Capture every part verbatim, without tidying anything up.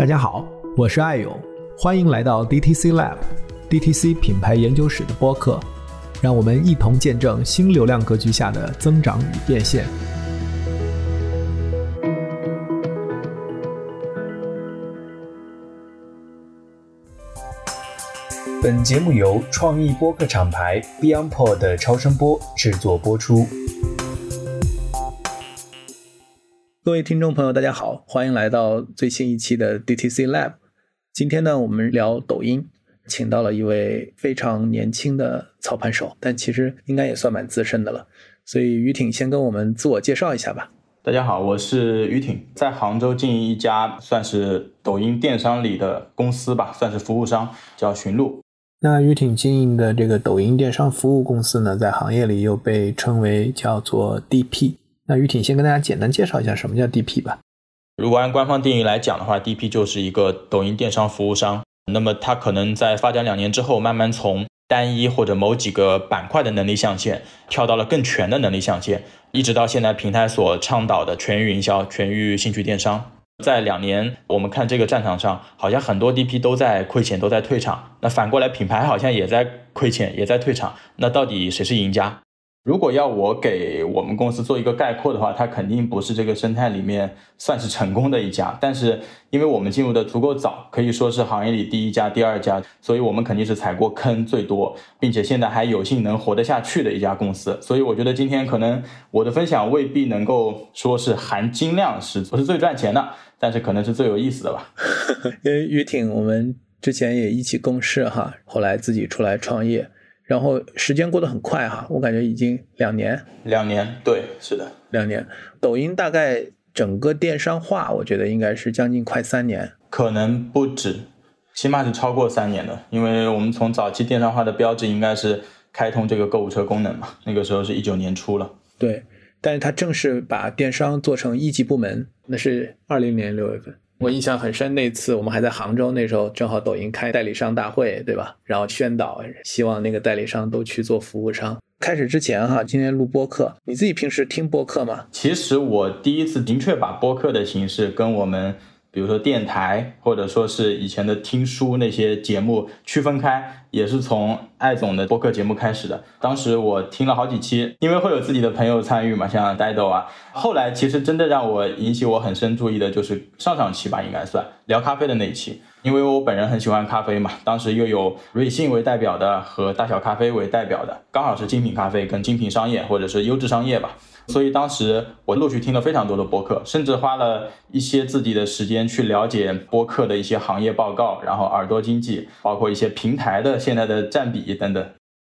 大家好，我是爱勇，欢迎来到 D T C Lab D T C 品牌研究室的播客，让我们一同见证新流量格局下的增长与变现。本节目由创意播客厂牌 BeyondPod 的超声波制作播出。各位听众朋友大家好，欢迎来到最新一期的 D T C Lab。 今天呢，我们聊抖音，请到了一位非常年轻的操盘手，但其实应该也算蛮资深的了，所以于挺先跟我们自我介绍一下吧。大家好，我是于挺，在杭州经营一家算是抖音电商里的公司吧，算是服务商，叫寻路。那于挺经营的这个抖音电商服务公司呢，在行业里又被称为叫做 D P。 那于挺先跟大家简单介绍一下什么叫 D P 吧。如果按官方定义来讲的话， D P 就是一个抖音电商服务商，那么它可能在发展两年之后，慢慢从单一或者某几个板块的能力象限跳到了更全的能力象限，一直到现在平台所倡导的全域营销、全域兴趣电商。在两年我们看这个战场上，好像很多 D P 都在亏钱，都在退场，那反过来品牌好像也在亏钱，也在退场，那到底谁是赢家？如果要我给我们公司做一个概括的话，它肯定不是这个生态里面算是成功的一家，但是因为我们进入的足够早，可以说是行业里第一家、第二家，所以我们肯定是踩过坑最多，并且现在还有幸能活得下去的一家公司。所以我觉得今天可能我的分享未必能够说是含金量是不是最赚钱的，但是可能是最有意思的吧。因为于挺我们之前也一起共事哈，后来自己出来创业，然后时间过得很快哈，我感觉已经两年。两年，对，是的，两年。抖音大概整个电商化，我觉得应该是将近快三年，可能不止，起码是超过三年的。因为我们从早期电商化的标志应该是开通这个购物车功能嘛，那个时候是一九年初了。对，但是它正式把电商做成一级部门，那是二零年六月份。我印象很深，那次我们还在杭州，那时候正好抖音开代理商大会，对吧？然后宣导，希望那个代理商都去做服务商。开始之前哈，今天录播客，你自己平时听播客吗？其实我第一次明确把播客的形式跟我们比如说电台或者说是以前的听书那些节目区分开，也是从艾总的播客节目开始的。当时我听了好几期，因为会有自己的朋友参与嘛，像呆豆啊。后来其实真的让我引起我很深注意的就是上上期吧，应该算聊咖啡的那一期。因为我本人很喜欢咖啡嘛，当时又有瑞幸为代表的和大小咖啡为代表的，刚好是精品咖啡跟精品商业或者是优质商业吧，所以当时我陆续听了非常多的播客，甚至花了一些自己的时间去了解播客的一些行业报告，然后耳朵经济，包括一些平台的现在的占比等等。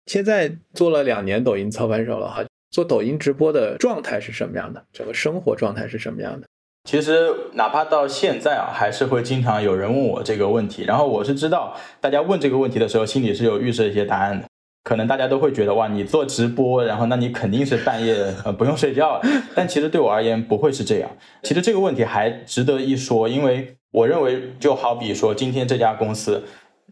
现在做了两年抖音操盘手了哈，做抖音直播的状态是什么样的？整个生活状态是什么样的？其实哪怕到现在啊，还是会经常有人问我这个问题，然后我是知道大家问这个问题的时候心里是有预设一些答案的。可能大家都会觉得哇，你做直播，然后那你肯定是半夜、呃、不用睡觉了，但其实对我而言不会是这样。其实这个问题还值得一说，因为我认为就好比说今天这家公司，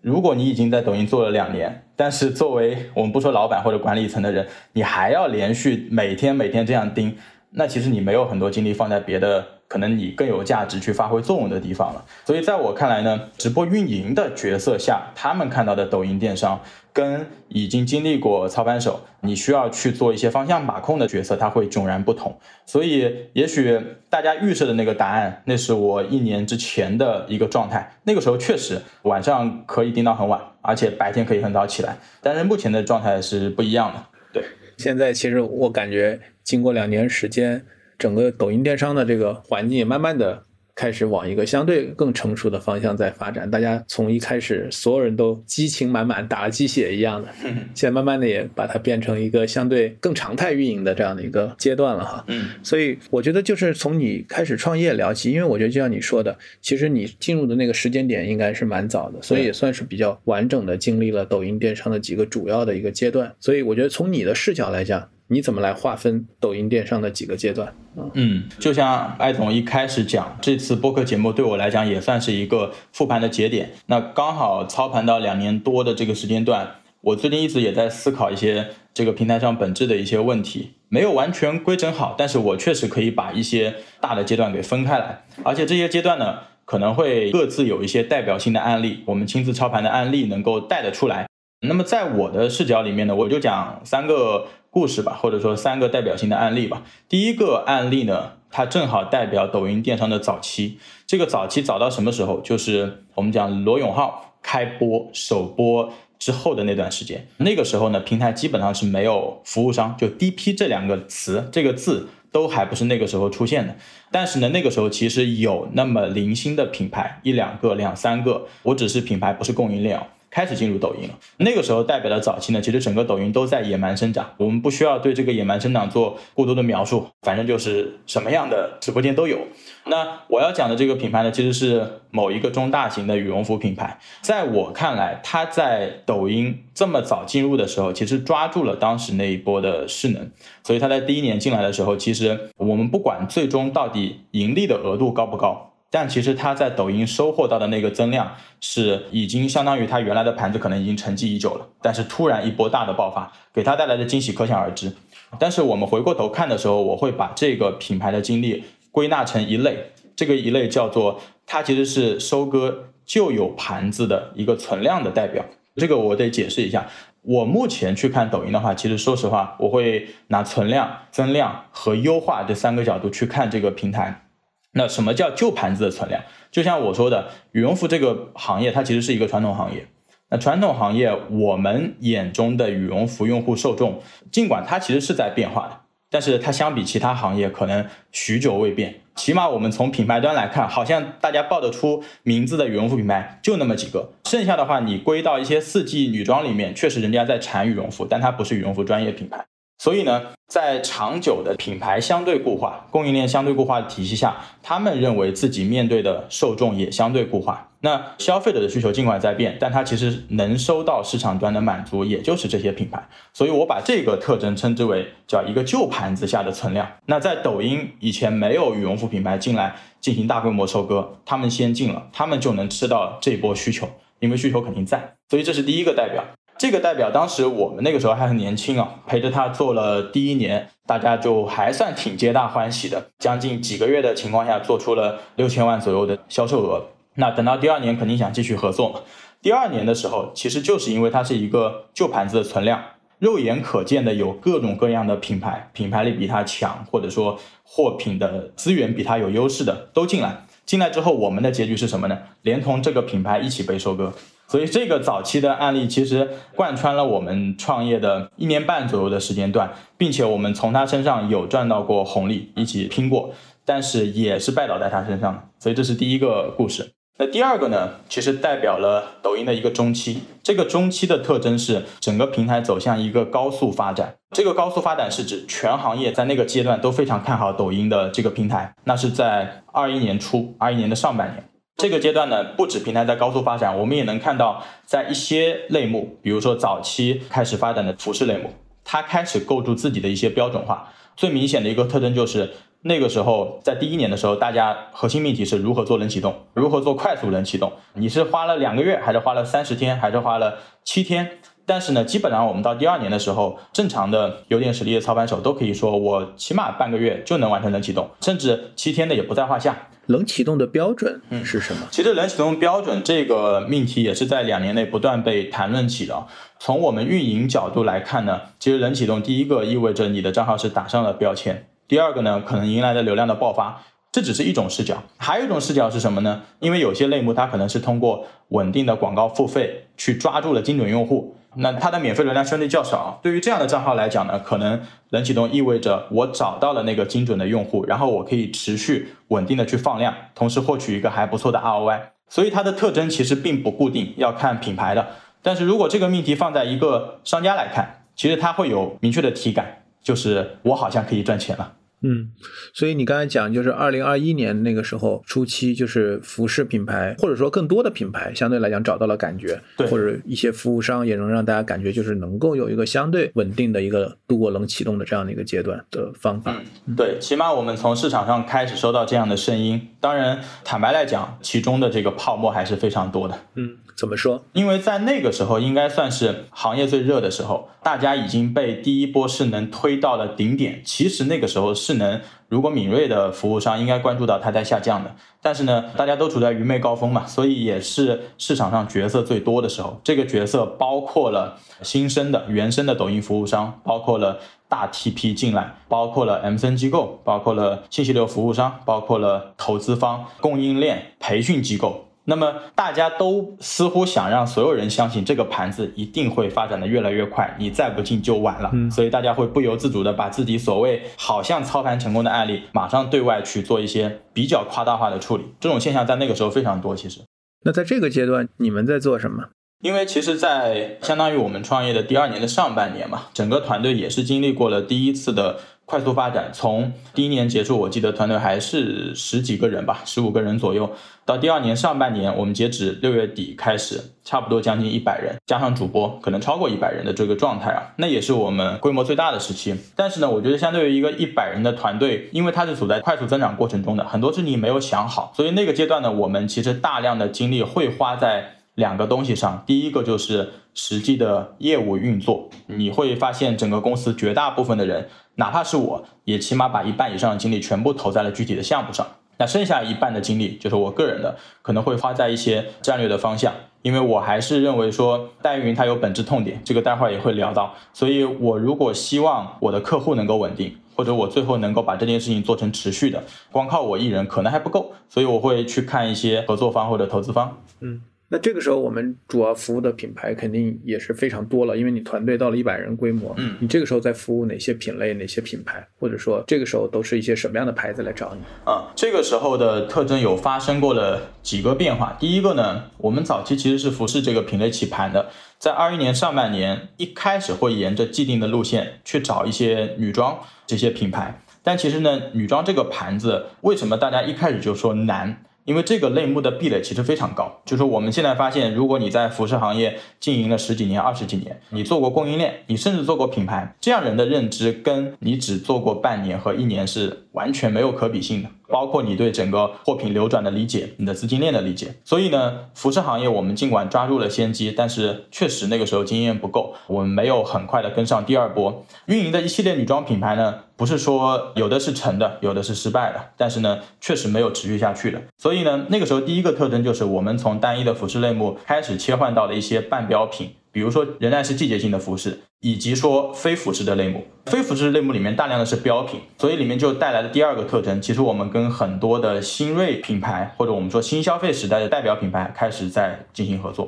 如果你已经在抖音做了两年，但是作为我们不说老板或者管理层的人，你还要连续每天每天这样盯，那其实你没有很多精力放在别的可能你更有价值去发挥作用的地方了。所以在我看来呢，直播运营的角色下，他们看到的抖音电商跟已经经历过操盘手你需要去做一些方向把控的角色，它会迥然不同。所以也许大家预设的那个答案，那是我一年之前的一个状态，那个时候确实晚上可以盯到很晚，而且白天可以很早起来，但是目前的状态是不一样的。对，现在其实我感觉经过两年时间，整个抖音电商的这个环境也慢慢的开始往一个相对更成熟的方向在发展。大家从一开始所有人都激情满满，打了鸡血一样的，现在慢慢的也把它变成一个相对更常态运营的这样的一个阶段了哈。嗯，所以我觉得就是从你开始创业聊起，因为我觉得就像你说的，其实你进入的那个时间点应该是蛮早的，所以也算是比较完整的经历了抖音电商的几个主要的一个阶段。所以我觉得从你的视角来讲，你怎么来划分抖音电商的几个阶段？嗯，就像艾总一开始讲，这次播客节目对我来讲也算是一个复盘的节点。那刚好操盘到两年多的这个时间段，我最近一直也在思考一些这个平台上本质的一些问题，没有完全规整好，但是我确实可以把一些大的阶段给分开来，而且这些阶段呢可能会各自有一些代表性的案例，我们亲自操盘的案例能够带得出来。那么在我的视角里面呢，我就讲三个故事吧，或者说三个代表性的案例吧。第一个案例呢，它正好代表抖音电商的早期。这个早期早到什么时候？就是我们讲罗永浩开播首播之后的那段时间。那个时候呢，平台基本上是没有服务商，就 D P 这两个词，这个字都还不是那个时候出现的。但是呢，那个时候其实有那么零星的品牌，一两个两三个，我只是品牌不是供应链哦，开始进入抖音了。那个时候代表的早期呢，其实整个抖音都在野蛮生长，我们不需要对这个野蛮生长做过多的描述，反正就是什么样的直播间都有。那我要讲的这个品牌呢，其实是某一个中大型的羽绒服品牌。在我看来，它在抖音这么早进入的时候，其实抓住了当时那一波的势能，所以它在第一年进来的时候，其实我们不管最终到底盈利的额度高不高，但其实他在抖音收获到的那个增量是已经相当于他原来的盘子可能已经沉寂已久了，但是突然一波大的爆发给他带来的惊喜可想而知。但是我们回过头看的时候，我会把这个品牌的经历归纳成一类，这个一类叫做它其实是收割旧有盘子的一个存量的代表。这个我得解释一下，我目前去看抖音的话，其实说实话我会拿存量、增量和优化这三个角度去看这个平台。那什么叫旧盘子的存量？就像我说的，羽绒服这个行业它其实是一个传统行业。那传统行业我们眼中的羽绒服用户受众，尽管它其实是在变化的，但是它相比其他行业可能许久未变。起码我们从品牌端来看，好像大家报得出名字的羽绒服品牌就那么几个，剩下的话你归到一些四季女装里面，确实人家在产羽绒服，但它不是羽绒服专业品牌。所以呢，在长久的品牌相对固化、供应链相对固化的体系下，他们认为自己面对的受众也相对固化。那消费者的需求尽管在变，但它其实能收到市场端的满足也就是这些品牌。所以我把这个特征称之为叫一个旧盘子下的存量。那在抖音以前没有羽绒服品牌进来进行大规模收割，他们先进了，他们就能吃到这波需求，因为需求肯定在。所以这是第一个代表。这个代表当时我们那个时候还很年轻啊，陪着他做了第一年，大家就还算挺皆大欢喜的，将近几个月的情况下做出了六千万左右的销售额。那等到第二年肯定想继续合作嘛。第二年的时候，其实就是因为它是一个旧盘子的存量，肉眼可见的有各种各样的品牌，品牌力比它强，或者说货品的资源比它有优势的都进来。进来之后我们的结局是什么呢？连同这个品牌一起被收割。所以这个早期的案例其实贯穿了我们创业的一年半左右的时间段，并且我们从他身上有赚到过红利，一起拼过，但是也是拜倒在他身上的。所以这是第一个故事。那第二个呢，其实代表了抖音的一个中期。这个中期的特征是整个平台走向一个高速发展。这个高速发展是指全行业在那个阶段都非常看好抖音的这个平台。那是在二一年初，二一年的上半年。这个阶段呢，不止平台在高速发展，我们也能看到在一些类目，比如说早期开始发展的服饰类目，它开始构筑自己的一些标准化。最明显的一个特征就是那个时候在第一年的时候，大家核心命题是如何做冷启动，如何做快速冷启动，你是花了两个月还是花了三十天还是花了七天。但是呢，基本上我们到第二年的时候，正常的有点实力的操盘手都可以说，我起码半个月就能完成冷启动，甚至七天的也不在话下。冷启动的标准是什么？嗯、其实冷启动标准这个命题也是在两年内不断被谈论起的。从我们运营角度来看呢，其实冷启动第一个意味着你的账号是打上了标签，第二个呢，可能迎来的流量的爆发。这只是一种视角，还有一种视角是什么呢？因为有些类目它可能是通过稳定的广告付费去抓住了精准用户，那它的免费流量相对较少。对于这样的账号来讲呢，可能冷启动意味着我找到了那个精准的用户，然后我可以持续稳定的去放量，同时获取一个还不错的 R O I。 所以它的特征其实并不固定，要看品牌的。但是如果这个命题放在一个商家来看，其实它会有明确的体感，就是我好像可以赚钱了。嗯，所以你刚才讲就是二零二一年那个时候初期，就是服饰品牌或者说更多的品牌相对来讲找到了感觉，对，或者一些服务商也能让大家感觉就是能够有一个相对稳定的一个度过冷启动的这样的一个阶段的方法。嗯、对，起码我们从市场上开始收到这样的声音。当然坦白来讲，其中的这个泡沫还是非常多的。嗯，怎么说？因为在那个时候应该算是行业最热的时候，大家已经被第一波势能推到了顶点。其实那个时候是势能如果敏锐的服务商应该关注到它在下降的，但是呢大家都处在愚昧高峰嘛，所以也是市场上角色最多的时候。这个角色包括了新生的原生的抖音服务商，包括了大 T P 进来，包括了 M C N 机构，包括了信息流服务商，包括了投资方、供应链、培训机构。那么大家都似乎想让所有人相信这个盘子一定会发展的越来越快，你再不进就晚了、嗯、所以大家会不由自主的把自己所谓好像操盘成功的案例马上对外去做一些比较夸大化的处理，这种现象在那个时候非常多。其实那在这个阶段你们在做什么？因为其实在相当于我们创业的第二年的上半年嘛，整个团队也是经历过了第一次的快速发展。从第一年结束，我记得团队还是十几个人吧，十五个人左右，到第二年上半年，我们截止六月底开始，差不多将近一百人，加上主播可能超过一百人的这个状态啊，那也是我们规模最大的时期。但是呢，我觉得相对于一个一百人的团队，因为它是处在快速增长过程中的，很多事情没有想好，所以那个阶段呢，我们其实大量的精力会花在两个东西上。第一个就是实际的业务运作，你会发现整个公司绝大部分的人，哪怕是我，也起码把一半以上的精力全部投在了具体的项目上。那剩下一半的精力就是我个人的，可能会花在一些战略的方向，因为我还是认为说代运营它有本质痛点，这个待会儿也会聊到。所以我如果希望我的客户能够稳定，或者我最后能够把这件事情做成持续的，光靠我一人可能还不够，所以我会去看一些合作方或者投资方。嗯，那这个时候我们主要服务的品牌肯定也是非常多了，因为你团队到了一百人规模，嗯，你这个时候在服务哪些品类、哪些品牌，或者说这个时候都是一些什么样的牌子来找你啊？这个时候的特征有发生过了几个变化。第一个呢，我们早期其实是服饰这个品类起盘的，在二一年上半年一开始会沿着既定的路线去找一些女装这些品牌，但其实呢，女装这个盘子为什么大家一开始就说难？因为这个类目的壁垒其实非常高，就是我们现在发现，如果你在服饰行业经营了十几年、二十几年，你做过供应链，你甚至做过品牌，这样人的认知跟你只做过半年和一年是完全没有可比性的，包括你对整个货品流转的理解，你的资金链的理解。所以呢，服饰行业我们尽管抓住了先机，但是确实那个时候经验不够，我们没有很快的跟上第二波。运营的一系列女装品牌呢，不是说有的是成的，有的是失败的，但是呢，确实没有持续下去的。所以呢，那个时候第一个特征就是我们从单一的服饰类目开始切换到了一些半标品，比如说仍然是季节性的服饰，以及说非服饰的类目。非服饰类目里面大量的是标品，所以里面就带来了第二个特征，其实我们跟很多的新锐品牌，或者我们说新消费时代的代表品牌开始在进行合作。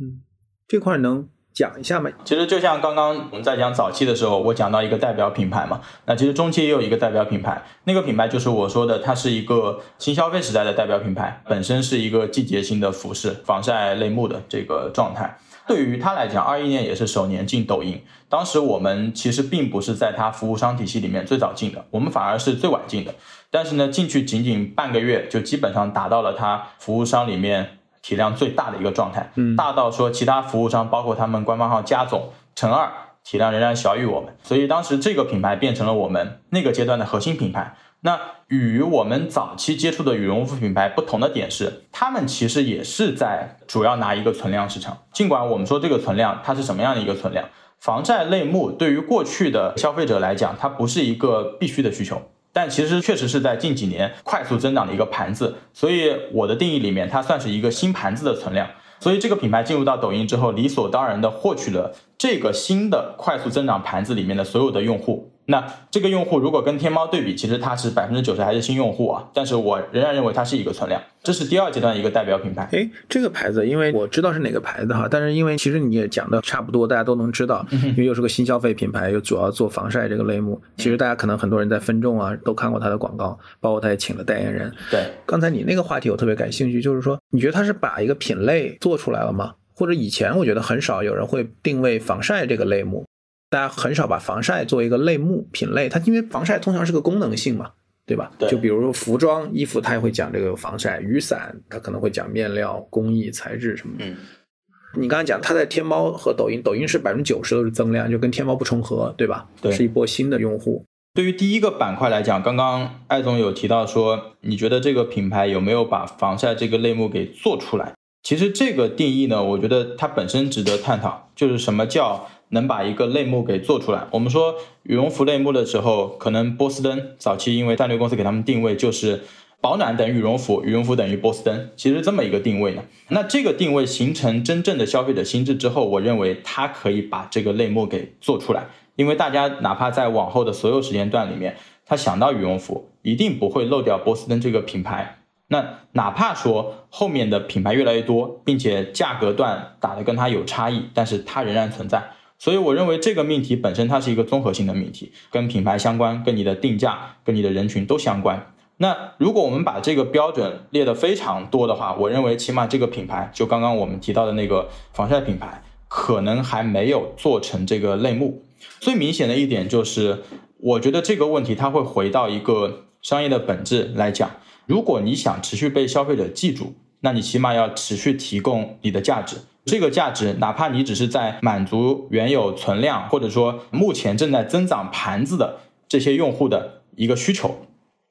嗯，这块能讲一下吗？其实就像刚刚我们在讲早期的时候，我讲到一个代表品牌嘛，那其实中期也有一个代表品牌，那个品牌就是我说的，它是一个新消费时代的代表品牌，本身是一个季节性的服饰防晒类目的这个状态。对于他来讲，二一年也是首年进抖音，当时我们其实并不是在他服务商体系里面最早进的，我们反而是最晚进的。但是呢，进去仅仅半个月就基本上达到了他服务商里面体量最大的一个状态，嗯，大到说其他服务商包括他们官方号加总乘二体量仍然小于我们，所以当时这个品牌变成了我们那个阶段的核心品牌。那与我们早期接触的羽绒服品牌不同的点是，他们其实也是在主要拿一个存量市场，尽管我们说这个存量它是什么样的一个存量，防晒类目对于过去的消费者来讲它不是一个必须的需求，但其实确实是在近几年快速增长的一个盘子，所以我的定义里面它算是一个新盘子的存量。所以这个品牌进入到抖音之后，理所当然的获取了这个新的快速增长盘子里面的所有的用户。那这个用户如果跟天猫对比，其实它是 百分之九十 还是新用户啊，但是我仍然认为它是一个存量，这是第二阶段一个代表品牌。诶，这个牌子因为我知道是哪个牌子哈，但是因为其实你也讲的差不多，大家都能知道，因为又是个新消费品牌，又主要做防晒这个类目，其实大家可能很多人在分众啊都看过它的广告，包括它也请了代言人。对，刚才你那个话题我特别感兴趣，就是说你觉得它是把一个品类做出来了吗？或者以前我觉得很少有人会定位防晒这个类目，大家很少把防晒作为一个类目品类，它因为防晒通常是个功能性嘛，对吧？对，就比如说服装衣服它也会讲这个防晒，雨伞它可能会讲面料工艺材质什么的。嗯，你刚才讲它在天猫和抖音，抖音是 百分之九十 都是增量，就跟天猫不重合，对吧？对，是一波新的用户。对于第一个板块来讲，刚刚艾总有提到说你觉得这个品牌有没有把防晒这个类目给做出来，其实这个定义呢，我觉得它本身值得探讨，就是什么叫能把一个类目给做出来。我们说羽绒服类目的时候，可能波司登早期因为战略公司给他们定位就是保暖等于羽绒服，羽绒服等于波司登，其实这么一个定位呢。那这个定位形成真正的消费者心智之后，我认为它可以把这个类目给做出来，因为大家哪怕在往后的所有时间段里面，他想到羽绒服一定不会漏掉波司登这个品牌。那哪怕说后面的品牌越来越多，并且价格段打得跟它有差异，但是它仍然存在。所以我认为这个命题本身它是一个综合性的命题，跟品牌相关，跟你的定价，跟你的人群都相关。那如果我们把这个标准列得非常多的话，我认为起码这个品牌，就刚刚我们提到的那个防晒品牌，可能还没有做成这个类目。最明显的一点就是，我觉得这个问题它会回到一个商业的本质来讲。如果你想持续被消费者记住，那你起码要持续提供你的价值。这个价值哪怕你只是在满足原有存量，或者说目前正在增长盘子的这些用户的一个需求，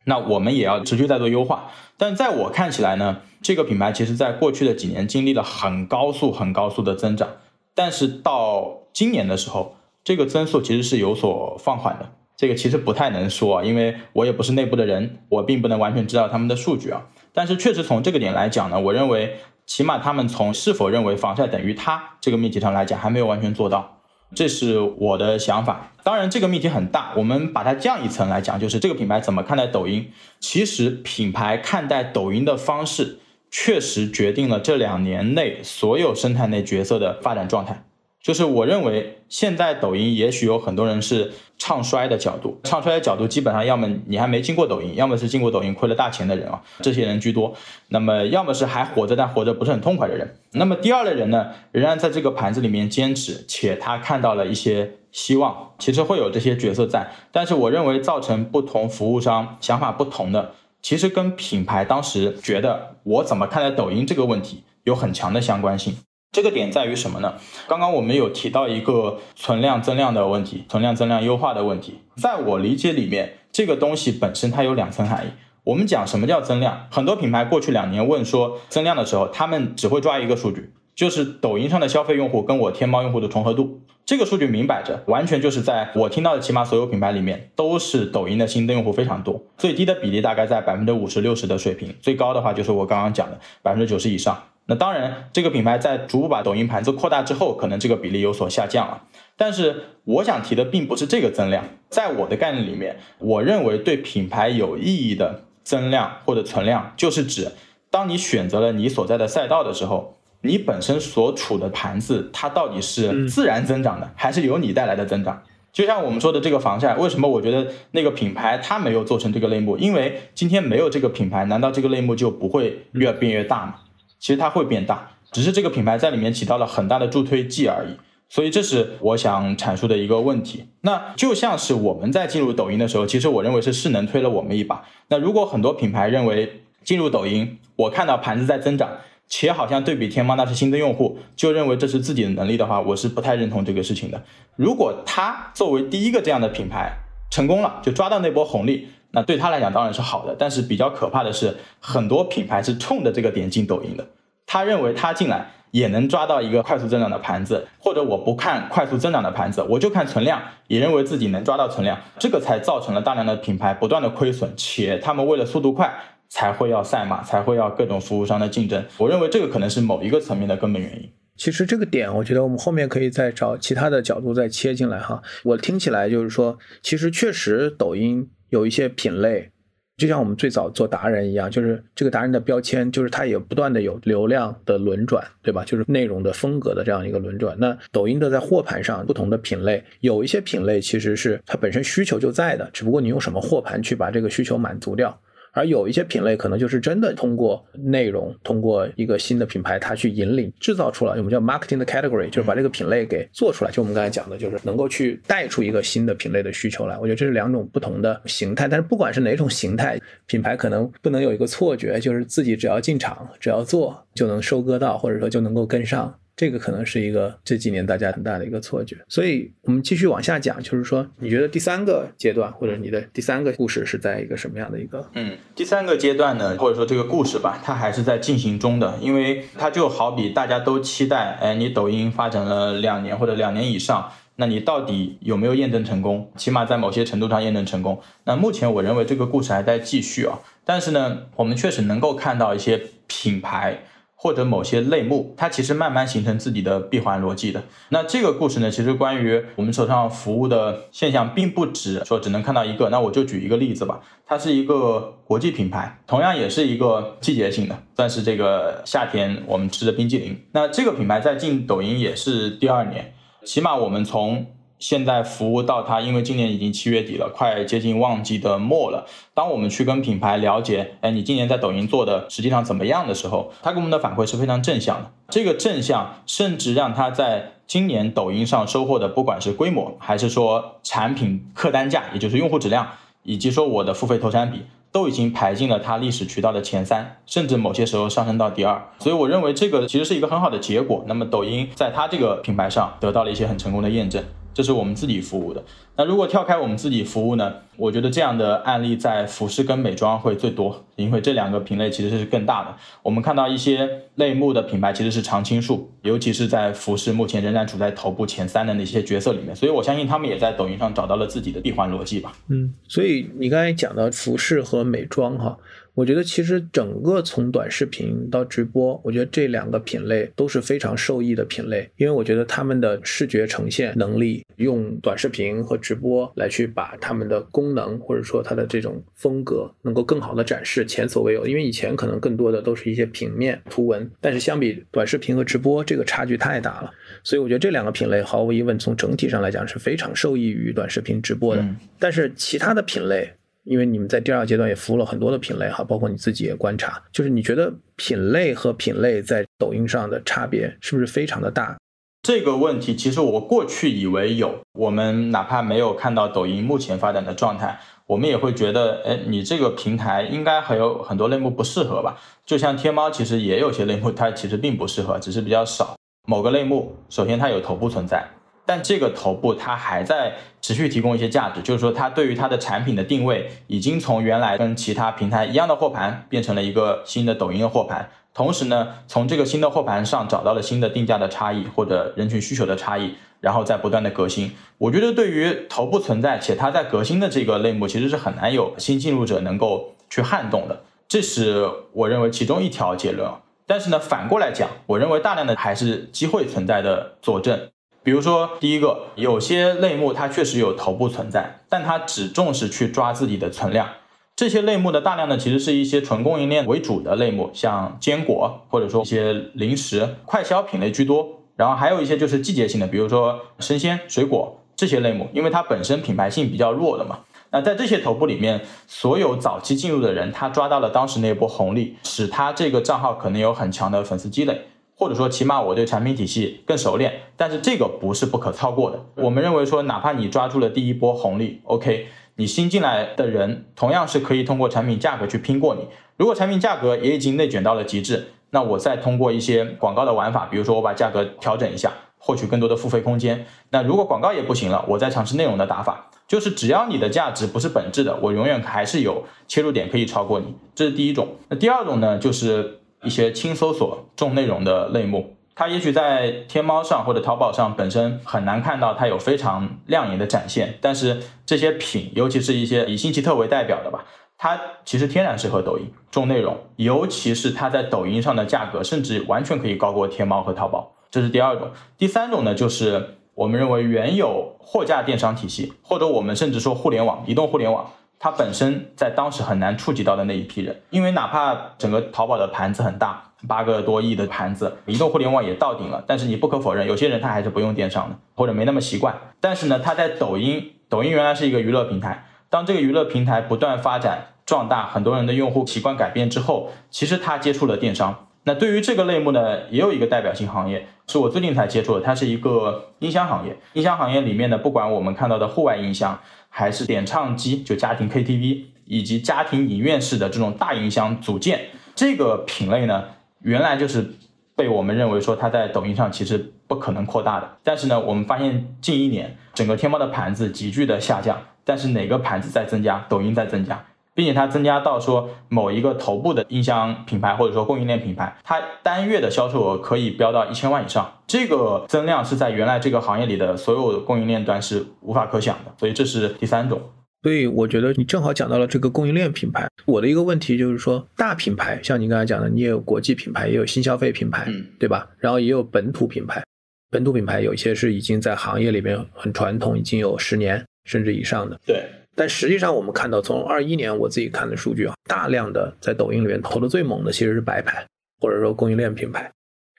那我们也要持续在做优化。但在我看起来呢，这个品牌其实在过去的几年经历了很高速很高速的增长，但是到今年的时候，这个增速其实是有所放缓的。这个其实不太能说，因为我也不是内部的人，我并不能完全知道他们的数据啊。但是确实从这个点来讲呢，我认为起码他们从是否认为防晒等于它这个命题上来讲，还没有完全做到，这是我的想法。当然这个命题很大，我们把它降一层来讲，就是这个品牌怎么看待抖音。其实品牌看待抖音的方式确实决定了这两年内所有生态内角色的发展状态。就是我认为现在抖音也许有很多人是唱衰的角度，唱衰的角度基本上要么你还没经过抖音，要么是经过抖音亏了大钱的人啊，这些人居多。那么要么是还活着但活着不是很痛快的人。那么第二类人呢，仍然在这个盘子里面坚持，且他看到了一些希望，其实会有这些角色在。但是我认为造成不同服务商想法不同的，其实跟品牌当时觉得我怎么看待抖音这个问题有很强的相关性。这个点在于什么呢？刚刚我们有提到一个存量增量的问题，存量增量优化的问题。在我理解里面，这个东西本身它有两层含义。我们讲什么叫增量，很多品牌过去两年问说增量的时候，他们只会抓一个数据，就是抖音上的消费用户跟我天猫用户的重合度。这个数据明摆着完全就是在我听到的起码所有品牌里面都是抖音的新增用户非常多，最低的比例大概在 百分之五十到六十 的水平，最高的话就是我刚刚讲的 百分之九十 以上。那当然这个品牌在逐步把抖音盘子扩大之后，可能这个比例有所下降了。但是我想提的并不是这个增量，在我的概念里面，我认为对品牌有意义的增量或者存量，就是指当你选择了你所在的赛道的时候，你本身所处的盘子它到底是自然增长的，还是由你带来的增长。就像我们说的这个防晒，为什么我觉得那个品牌它没有做成这个类目，因为今天没有这个品牌，难道这个类目就不会越变越大吗？其实它会变大，只是这个品牌在里面起到了很大的助推剂而已。所以这是我想阐述的一个问题。那就像是我们在进入抖音的时候，其实我认为是势能推了我们一把。那如果很多品牌认为进入抖音，我看到盘子在增长，且好像对比天猫那是新的用户，就认为这是自己的能力的话，我是不太认同这个事情的。如果他作为第一个这样的品牌成功了，就抓到那波红利，那对他来讲当然是好的。但是比较可怕的是，很多品牌是冲着这个点进抖音的，他认为他进来也能抓到一个快速增长的盘子，或者我不看快速增长的盘子，我就看存量，也认为自己能抓到存量，这个才造成了大量的品牌不断的亏损，且他们为了速度快才会要赛马，才会要各种服务商的竞争。我认为这个可能是某一个层面的根本原因。其实这个点我觉得我们后面可以再找其他的角度再切进来哈。我听起来就是说，其实确实抖音有一些品类，就像我们最早做达人一样，就是这个达人的标签，就是它也不断的有流量的轮转，对吧？就是内容的风格的这样一个轮转。那抖音的在货盘上不同的品类，有一些品类其实是它本身需求就在的，只不过你用什么货盘去把这个需求满足掉。而有一些品类可能就是真的通过内容，通过一个新的品牌它去引领制造出来，我们叫 marketing 的 category， 就是把这个品类给做出来，就我们刚才讲的，就是能够去带出一个新的品类的需求来。我觉得这是两种不同的形态，但是不管是哪种形态，品牌可能不能有一个错觉，就是自己只要进场，只要做就能收割到，或者说就能够跟上，这个可能是一个这几年大家很大的一个错觉。所以我们继续往下讲，就是说你觉得第三个阶段或者你的第三个故事是在一个什么样的一个嗯，第三个阶段呢，或者说这个故事吧，它还是在进行中的。因为它就好比大家都期待，哎，你抖音发展了两年或者两年以上，那你到底有没有验证成功？起码在某些程度上验证成功。那目前我认为这个故事还在继续啊，但是呢，我们确实能够看到一些品牌或者某些类目，它其实慢慢形成自己的闭环逻辑的。那这个故事呢，其实关于我们手上服务的现象并不止说只能看到一个。那我就举一个例子吧，它是一个国际品牌，同样也是一个季节性的，算是这个夏天我们吃的冰激凌。那这个品牌在进抖音也是第二年，起码我们从现在服务到它，因为今年已经七月底了，快接近旺季的末了。当我们去跟品牌了解，哎，你今年在抖音做的实际上怎么样的时候，它给我们的反馈是非常正向的。这个正向甚至让它在今年抖音上收获的，不管是规模，还是说产品客单价，也就是用户质量，以及说我的付费投产比，都已经排进了它历史渠道的前三，甚至某些时候上升到第二。所以我认为这个其实是一个很好的结果。那么抖音在它这个品牌上得到了一些很成功的验证，这是我们自己服务的。那如果跳开我们自己服务呢，我觉得这样的案例在服饰跟美妆会最多，因为这两个品类其实是更大的。我们看到一些类目的品牌其实是常青树，尤其是在服饰目前仍然处在头部前三的那些角色里面，所以我相信他们也在抖音上找到了自己的闭环逻辑吧。嗯，所以你刚才讲到服饰和美妆哈，我觉得其实整个从短视频到直播，我觉得这两个品类都是非常受益的品类，因为我觉得他们的视觉呈现能力，用短视频和直播来去把他们的功能或者说它的这种风格能够更好的展示，前所未有。因为以前可能更多的都是一些平面图文，但是相比短视频和直播，这个差距太大了。所以我觉得这两个品类毫无疑问从整体上来讲是非常受益于短视频直播的。嗯、但是其他的品类，因为你们在第二阶段也服务了很多的品类哈，包括你自己也观察，就是你觉得品类和品类在抖音上的差别是不是非常的大？这个问题其实我过去以为有，我们哪怕没有看到抖音目前发展的状态，我们也会觉得，哎，你这个平台应该还有很多类目不适合吧？就像天猫其实也有些类目它其实并不适合，只是比较少。某个类目首先它有头部存在，但这个头部它还在持续提供一些价值，就是说它对于它的产品的定位已经从原来跟其他平台一样的货盘变成了一个新的抖音的货盘，同时呢从这个新的货盘上找到了新的定价的差异或者人群需求的差异，然后再不断的革新。我觉得对于头部存在且它在革新的这个类目，其实是很难有新进入者能够去撼动的，这是我认为其中一条结论。但是呢反过来讲，我认为大量的还是机会存在的佐证。比如说第一个，有些类目它确实有头部存在，但它只重视去抓自己的存量。这些类目的大量呢，其实是一些纯供应链为主的类目，像坚果或者说一些零食快消品类居多，然后还有一些就是季节性的，比如说生鲜水果这些类目，因为它本身品牌性比较弱的嘛。那在这些头部里面，所有早期进入的人他抓到了当时那波红利，使他这个账号可能有很强的粉丝积累，或者说起码我对产品体系更熟练，但是这个不是不可超过的。我们认为说哪怕你抓住了第一波红利 OK， 你新进来的人同样是可以通过产品价格去拼过你。如果产品价格也已经内卷到了极致，那我再通过一些广告的玩法，比如说我把价格调整一下，获取更多的付费空间。那如果广告也不行了，我再尝试内容的打法，就是只要你的价值不是本质的，我永远还是有切入点可以超过你，这是第一种。那第二种呢，就是一些轻搜索重内容的类目，它也许在天猫上或者淘宝上本身很难看到它有非常亮眼的展现，但是这些品，尤其是一些以新奇特为代表的吧，它其实天然适合抖音重内容，尤其是它在抖音上的价格甚至完全可以高过天猫和淘宝，这是第二种。第三种呢，就是我们认为原有货架电商体系，或者我们甚至说互联网移动互联网，它本身在当时很难触及到的那一批人。因为哪怕整个淘宝的盘子很大，八个多亿的盘子，移动互联网也到顶了，但是你不可否认有些人他还是不用电商的，或者没那么习惯。但是呢他在抖音抖音原来是一个娱乐平台，当这个娱乐平台不断发展壮大，很多人的用户习惯改变之后，其实他接触了电商。那对于这个类目呢，也有一个代表性行业是我最近才接触的，它是一个音箱行业。音箱行业里面呢，不管我们看到的户外音箱，还是点唱机就家庭 K T V， 以及家庭影院式的这种大音箱组件，这个品类呢原来就是被我们认为说它在抖音上其实不可能扩大的。但是呢我们发现近一年整个天猫的盘子急剧的下降，但是哪个盘子在增加？抖音在增加，并且它增加到说某一个头部的音箱品牌或者说供应链品牌，它单月的销售额可以飙到一千万以上，这个增量是在原来这个行业里的所有供应链端是无法可想的，所以这是第三种。所以我觉得你正好讲到了这个供应链品牌，我的一个问题就是说，大品牌像你刚才讲的，你也有国际品牌，也有新消费品牌、嗯、对吧，然后也有本土品牌，本土品牌有些是已经在行业里面很传统，已经有十年甚至以上的，对。但实际上我们看到从二一年我自己看的数据，大量的在抖音里面投的最猛的其实是白牌或者说供应链品牌。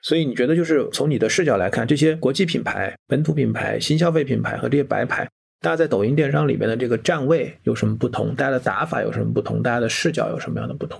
所以你觉得就是从你的视角来看，这些国际品牌、本土品牌、新消费品牌和这些白牌，大家在抖音电商里面的这个站位有什么不同，大家的打法有什么不同，大家的视角有什么样的不同？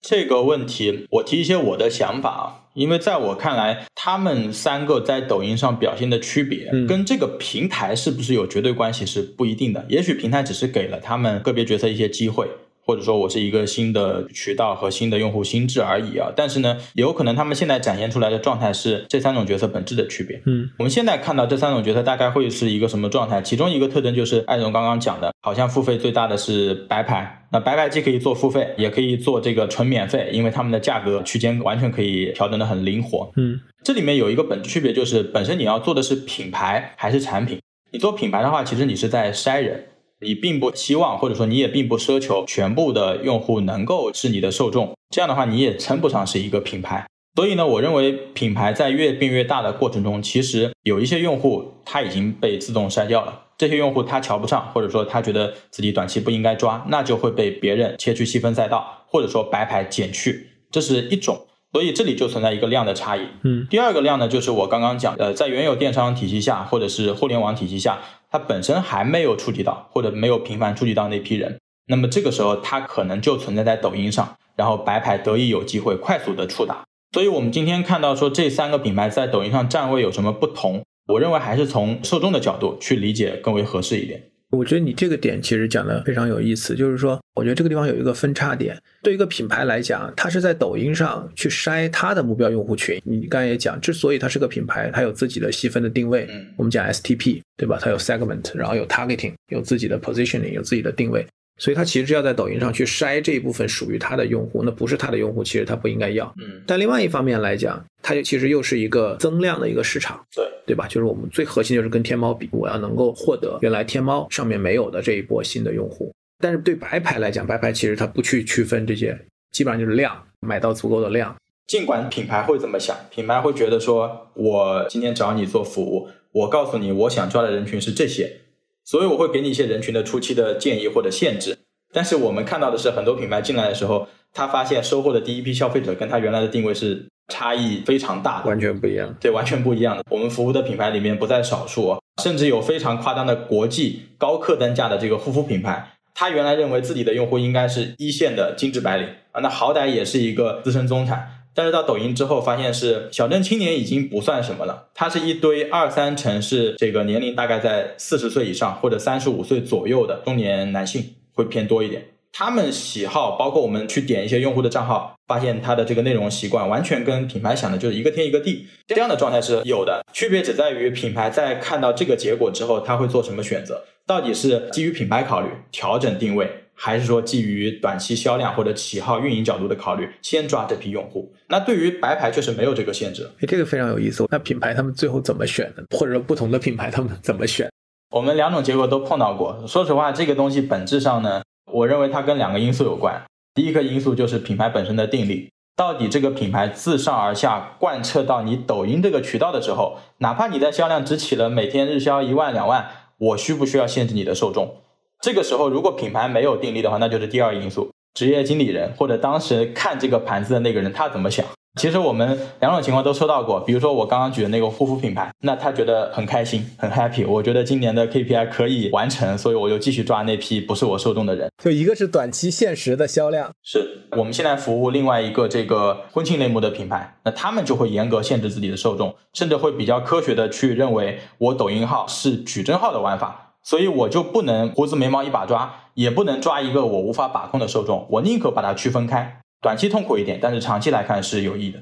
这个问题我提一些我的想法啊，因为在我看来他们三个在抖音上表现的区别、嗯、跟这个平台是不是有绝对关系是不一定的，也许平台只是给了他们个别角色一些机会，或者说我是一个新的渠道和新的用户心智而已啊。但是呢，有可能他们现在展现出来的状态是这三种角色本质的区别。嗯，我们现在看到这三种角色大概会是一个什么状态，其中一个特征就是艾总刚刚讲的，好像付费最大的是白牌，那白牌既可以做付费也可以做这个纯免费，因为他们的价格区间完全可以调整的很灵活。嗯，这里面有一个本质区别，就是本身你要做的是品牌还是产品，你做品牌的话其实你是在筛人，你并不希望或者说你也并不奢求全部的用户能够是你的受众，这样的话你也称不上是一个品牌。所以呢，我认为品牌在越变越大的过程中，其实有一些用户他已经被自动筛掉了，这些用户他瞧不上，或者说他觉得自己短期不应该抓，那就会被别人切去细分赛道，或者说白牌减去，这是一种。所以这里就存在一个量的差异。嗯，第二个量呢，就是我刚刚讲的，在原有电商体系下或者是互联网体系下，它本身还没有触及到或者没有频繁触及到那批人，那么这个时候它可能就存在在抖音上，然后白牌得以有机会快速的触达。所以我们今天看到说这三个品牌在抖音上站位有什么不同，我认为还是从受众的角度去理解更为合适一点。我觉得你这个点其实讲的非常有意思，就是说我觉得这个地方有一个分叉点，对一个品牌来讲，它是在抖音上去筛它的目标用户群。你刚才也讲，之所以它是个品牌，它有自己的细分的定位，我们讲 S T P 对吧，它有 segment， 然后有 targeting， 有自己的 positioning， 有自己的定位，所以它其实要在抖音上去筛这一部分属于它的用户，那不是它的用户其实它不应该要。但另外一方面来讲，它其实又是一个增量的一个市场，对对吧，就是我们最核心就是跟天猫比，我要能够获得原来天猫上面没有的这一波新的用户。但是对白牌来讲，白牌其实它不去区分这些，基本上就是量，买到足够的量。尽管品牌会怎么想，品牌会觉得说我今天找你做服务，我告诉你我想抓的人群是这些，所以我会给你一些人群的初期的建议或者限制。但是我们看到的是，很多品牌进来的时候，他发现收获的第一批消费者跟他原来的定位是差异非常大的，完全不一样。对，完全不一样的。我们服务的品牌里面不在少数、啊、甚至有非常夸张的国际高客单价的这个护肤品牌，他原来认为自己的用户应该是一线的精致白领啊，那好歹也是一个资深中产。但是到抖音之后发现是小镇青年已经不算什么了，它是一堆二三成是这个年龄大概在四十岁以上或者三十五岁左右的中年男性会偏多一点，他们喜好包括我们去点一些用户的账号，发现他的这个内容习惯完全跟品牌想的就是一个天一个地，这样的状态是有的。区别只在于品牌在看到这个结果之后他会做什么选择，到底是基于品牌考虑调整定位，还是说基于短期销量或者喜好运营角度的考虑先抓这批用户。那对于白牌确实没有这个限制，这个非常有意思。那品牌他们最后怎么选呢？或者说不同的品牌他们怎么选？我们两种结果都碰到过，说实话这个东西本质上呢，我认为它跟两个因素有关。第一个因素就是品牌本身的定力，到底这个品牌自上而下贯彻到你抖音这个渠道的时候，哪怕你在销量只起了每天日销一万两万，我需不需要限制你的受众？这个时候如果品牌没有定力的话，那就是第二因素，职业经理人或者当时看这个盘子的那个人他怎么想。其实我们两种情况都收到过，比如说我刚刚举的那个护肤品牌，那他觉得很开心很 happy， 我觉得今年的 K P I 可以完成，所以我就继续抓那批不是我受众的人。就一个是短期现实的销量，是我们现在服务另外一个这个婚庆类目的品牌，那他们就会严格限制自己的受众，甚至会比较科学的去认为我抖音号是矩阵号的玩法，所以我就不能胡子眉毛一把抓，也不能抓一个我无法把控的受众，我宁可把它区分开，短期痛苦一点，但是长期来看是有益的。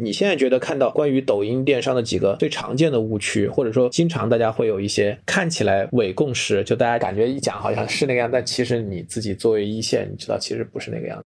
你现在觉得看到关于抖音电商的几个最常见的误区，或者说经常大家会有一些看起来伪共识，就大家感觉一讲好像是那个样，但其实你自己作为一线，你知道其实不是那个样子。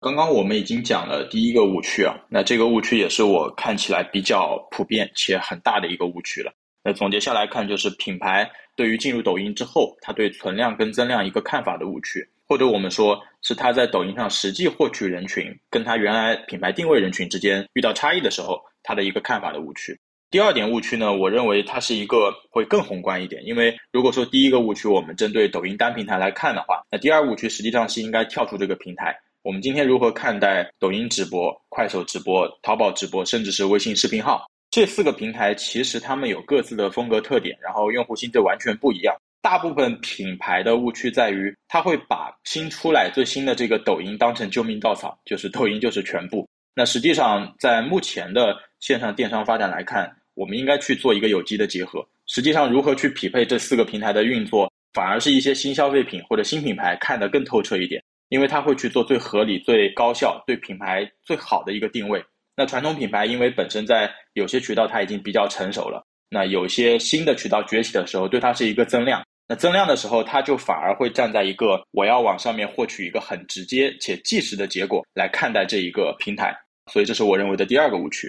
刚刚我们已经讲了第一个误区啊，那这个误区也是我看起来比较普遍且很大的一个误区了。那总结下来看，就是品牌对于进入抖音之后，他对存量跟增量一个看法的误区，或者我们说是他在抖音上实际获取人群跟他原来品牌定位人群之间遇到差异的时候，他的一个看法的误区。第二点误区呢，我认为它是一个会更宏观一点，因为如果说第一个误区我们针对抖音单平台来看的话，那第二误区实际上是应该跳出这个平台。我们今天如何看待抖音直播、快手直播、淘宝直播，甚至是微信视频号，这四个平台其实他们有各自的风格特点，然后用户心智完全不一样。大部分品牌的误区在于，他会把新出来最新的这个抖音当成救命稻草，就是抖音就是全部。那实际上在目前的线上电商发展来看，我们应该去做一个有机的结合。实际上如何去匹配这四个平台的运作，反而是一些新消费品或者新品牌看得更透彻一点，因为它会去做最合理、最高效、对品牌最好的一个定位。那传统品牌因为本身在有些渠道它已经比较成熟了，那有些新的渠道崛起的时候，对它是一个增量。那增量的时候，它就反而会站在一个我要往上面获取一个很直接且即时的结果来看待这一个平台，所以这是我认为的第二个误区。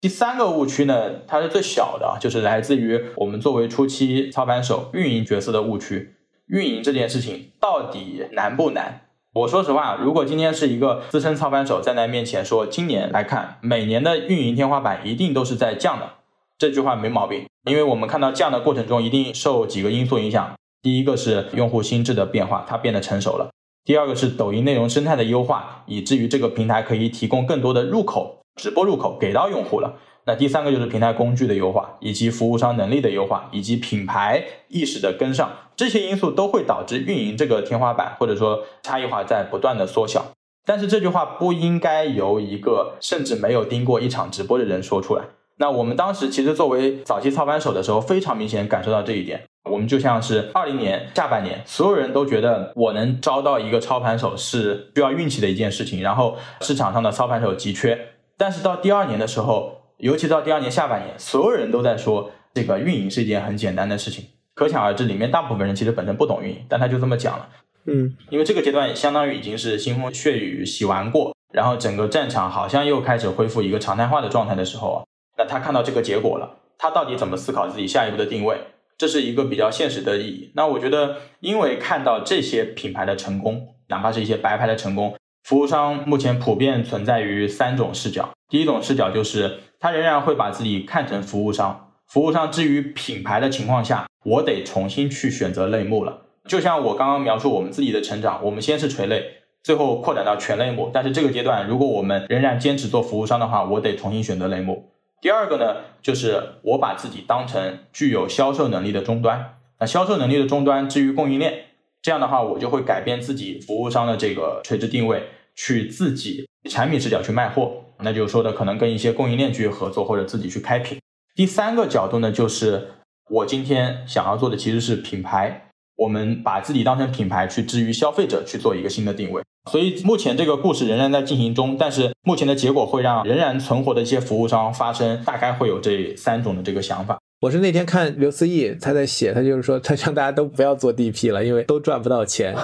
第三个误区呢，它是最小的，就是来自于我们作为初期操盘手运营角色的误区。运营这件事情到底难不难？我说实话，如果今天是一个资深操盘手站在面前说，今年来看每年的运营天花板一定都是在降的，这句话没毛病，因为我们看到降的过程中一定受几个因素影响。第一个是用户心智的变化，它变得成熟了。第二个是抖音内容生态的优化，以至于这个平台可以提供更多的入口，直播入口给到用户了。那第三个就是平台工具的优化，以及服务商能力的优化，以及品牌意识的跟上，这些因素都会导致运营这个天花板或者说差异化在不断的缩小。但是这句话不应该由一个甚至没有盯过一场直播的人说出来。那我们当时其实作为早期操盘手的时候，非常明显感受到这一点。我们就像是二零年下半年，所有人都觉得我能招到一个操盘手是需要运气的一件事情，然后市场上的操盘手急缺。但是到第二年的时候，尤其到第二年下半年，所有人都在说这个运营是一件很简单的事情，可想而知里面大部分人其实本身不懂运营，但他就这么讲了。嗯，因为这个阶段相当于已经是腥风血雨洗完过，然后整个战场好像又开始恢复一个常态化的状态的时候啊，那他看到这个结果了，他到底怎么思考自己下一步的定位，这是一个比较现实的意义。那我觉得因为看到这些品牌的成功，哪怕是一些白牌的成功，服务商目前普遍存在于三种视角。第一种视角就是他仍然会把自己看成服务商，服务商之于品牌的情况下，我得重新去选择类目了。就像我刚刚描述我们自己的成长，我们先是垂类，最后扩展到全类目，但是这个阶段如果我们仍然坚持做服务商的话，我得重新选择类目。第二个呢，就是我把自己当成具有销售能力的终端，那销售能力的终端之于供应链，这样的话我就会改变自己服务商的这个垂直定位，去自己产品视角去卖货，那就是说的可能跟一些供应链去合作，或者自己去开品。第三个角度呢，就是我今天想要做的其实是品牌，我们把自己当成品牌去置于消费者去做一个新的定位。所以目前这个故事仍然在进行中，但是目前的结果会让仍然存活的一些服务商发生大概会有这三种的这个想法。我是那天看刘思义他在写，他就是说他让大家都不要做 D P 了，因为都赚不到钱。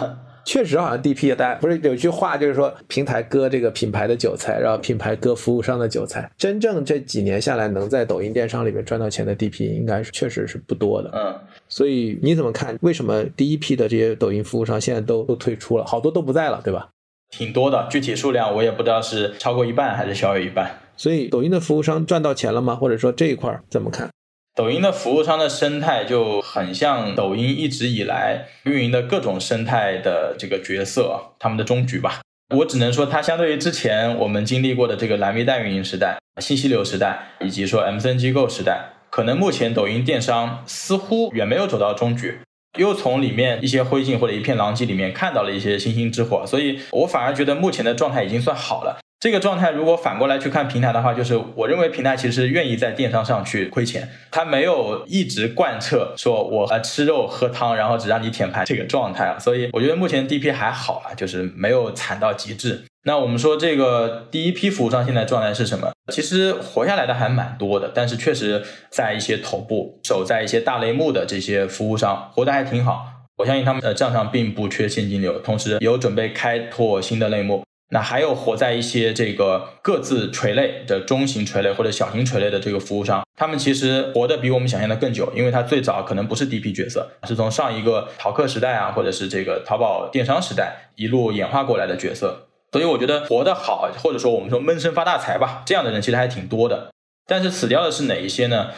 确实好像 D P 大家不是有句话就是说平台割这个品牌的韭菜，然后品牌割服务商的韭菜。真正这几年下来能在抖音电商里面赚到钱的 D P 应该是确实是不多的。嗯，所以你怎么看为什么第一批的这些抖音服务商现在都都退出了，好多都不在了，对吧？挺多的，具体数量我也不知道是超过一半还是小于一半。所以抖音的服务商赚到钱了吗？或者说这一块怎么看？抖音的服务商的生态就很像抖音一直以来运营的各种生态的这个角色，他们的终局吧。我只能说它相对于之前我们经历过的这个蓝 V 带运营时代、信息流时代以及说 M C N 机构时代，可能目前抖音电商似乎远没有走到终局，又从里面一些灰烬或者一片狼藉里面看到了一些星星之火，所以我反而觉得目前的状态已经算好了。这个状态如果反过来去看平台的话，就是我认为平台其实愿意在电商上去亏钱，它没有一直贯彻说我吃肉喝汤然后只让你舔盘这个状态，所以我觉得目前 D P 还好啊，就是没有惨到极致。那我们说这个第一批服务商现在状态是什么？其实活下来的还蛮多的，但是确实在一些头部守在一些大类目的这些服务商活得还挺好，我相信他们的账上并不缺现金流，同时有准备开拓新的类目。那还有活在一些这个各自垂类的中型垂类或者小型垂类的这个服务商，他们其实活得比我们想象的更久，因为他最早可能不是 D P 角色，是从上一个淘客时代啊，或者是这个淘宝电商时代一路演化过来的角色。所以我觉得活得好，或者说我们说闷声发大财吧，这样的人其实还挺多的。但是死掉的是哪一些呢？